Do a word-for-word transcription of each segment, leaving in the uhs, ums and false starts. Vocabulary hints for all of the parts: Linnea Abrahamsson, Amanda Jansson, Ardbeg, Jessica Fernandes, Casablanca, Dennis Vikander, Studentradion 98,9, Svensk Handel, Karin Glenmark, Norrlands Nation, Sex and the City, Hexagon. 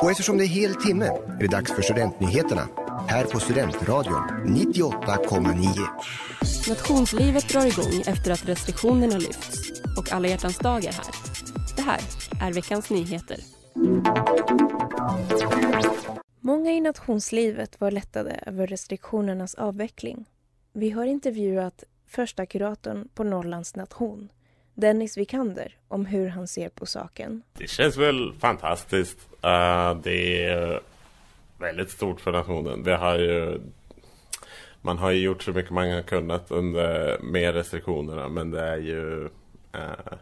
Och eftersom det är hel timme är det dags för studentnyheterna här på Studentradion nittioåtta komma nio. Nationslivet drar igång efter att restriktionerna lyfts och alla hjärtans dag är här. Det här är veckans nyheter. Många i nationslivet var lättade över restriktionernas avveckling. Vi har intervjuat första kuratorn på Norrlands Nation, Dennis Vikander, om hur han ser på saken. Det känns väl fantastiskt. Uh, det är väldigt stort för nationen. Det har ju, man har ju gjort så mycket man har kunnat under, med restriktionerna, men det är ju, uh,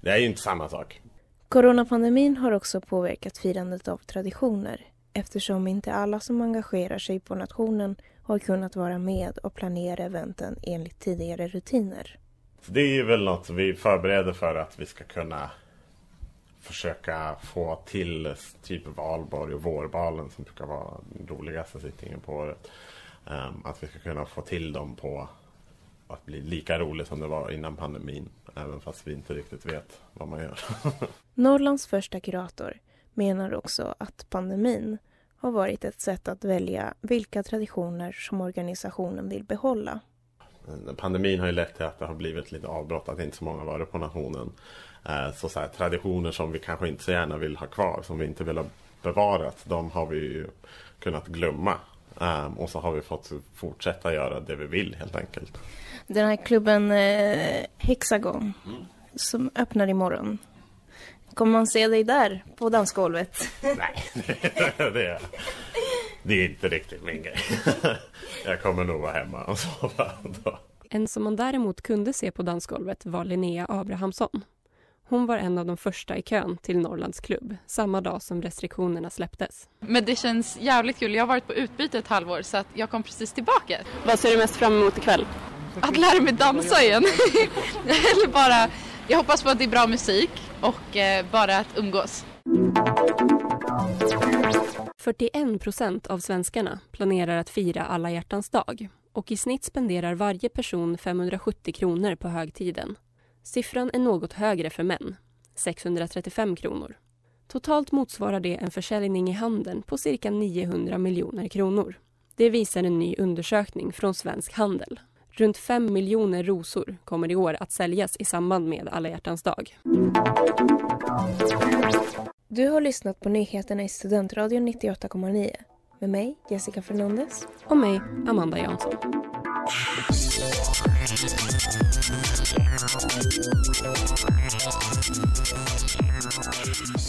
det är ju inte samma sak. Coronapandemin har också påverkat firandet av traditioner, eftersom inte alla som engagerar sig på nationen har kunnat vara med och planera eventen enligt tidigare rutiner. Det är väl något vi förbereder för att vi ska kunna försöka få till typ valborg och vårbalen som brukar vara den roligaste sittningen på året. Att vi ska kunna få till dem på att bli lika roligt som det var innan pandemin, även fast vi inte riktigt vet vad man gör. Norrlands första kurator menar också att pandemin har varit ett sätt att välja vilka traditioner som organisationen vill behålla. Pandemin har ju lett till att det har blivit lite avbrott, att inte så många varit på nationen. Så, så här, traditioner som vi kanske inte så gärna vill ha kvar, som vi inte vill ha bevarat, de har vi ju kunnat glömma. Um, och så har vi fått fortsätta göra det vi vill helt enkelt. Den här klubben eh, Hexagon mm. som öppnar imorgon. Kommer man se dig där på dansgolvet? Nej, det är, det är inte riktigt min grej. Jag kommer nog vara hemma och sova då. En som man däremot kunde se på dansgolvet var Linnea Abrahamsson. Hon var en av de första i kön till Norrlands klubb, samma dag som restriktionerna släpptes. Men det känns jävligt kul. Jag har varit på utbyte ett halvår så att jag kom precis tillbaka. Vad ser du mest fram emot ikväll? Att lära mig dansa igen. Eller bara, jag hoppas på att det är bra musik och eh, bara att umgås. fyrtioen procent av svenskarna planerar att fira alla hjärtans dag. Och i snitt spenderar varje person femhundrasjuttio kronor på högtiden. Siffran är något högre för män, sexhundratrettiofem kronor. Totalt motsvarar det en försäljning i handeln på cirka niohundra miljoner kronor. Det visar en ny undersökning från Svensk Handel. Runt fem miljoner rosor kommer i år att säljas i samband med Alla hjärtans dag. Du har lyssnat på nyheterna i Studentradion nittioåtta komma nio. Med mig, Jessica Fernandes. Och mig, Amanda Jansson. Thank you.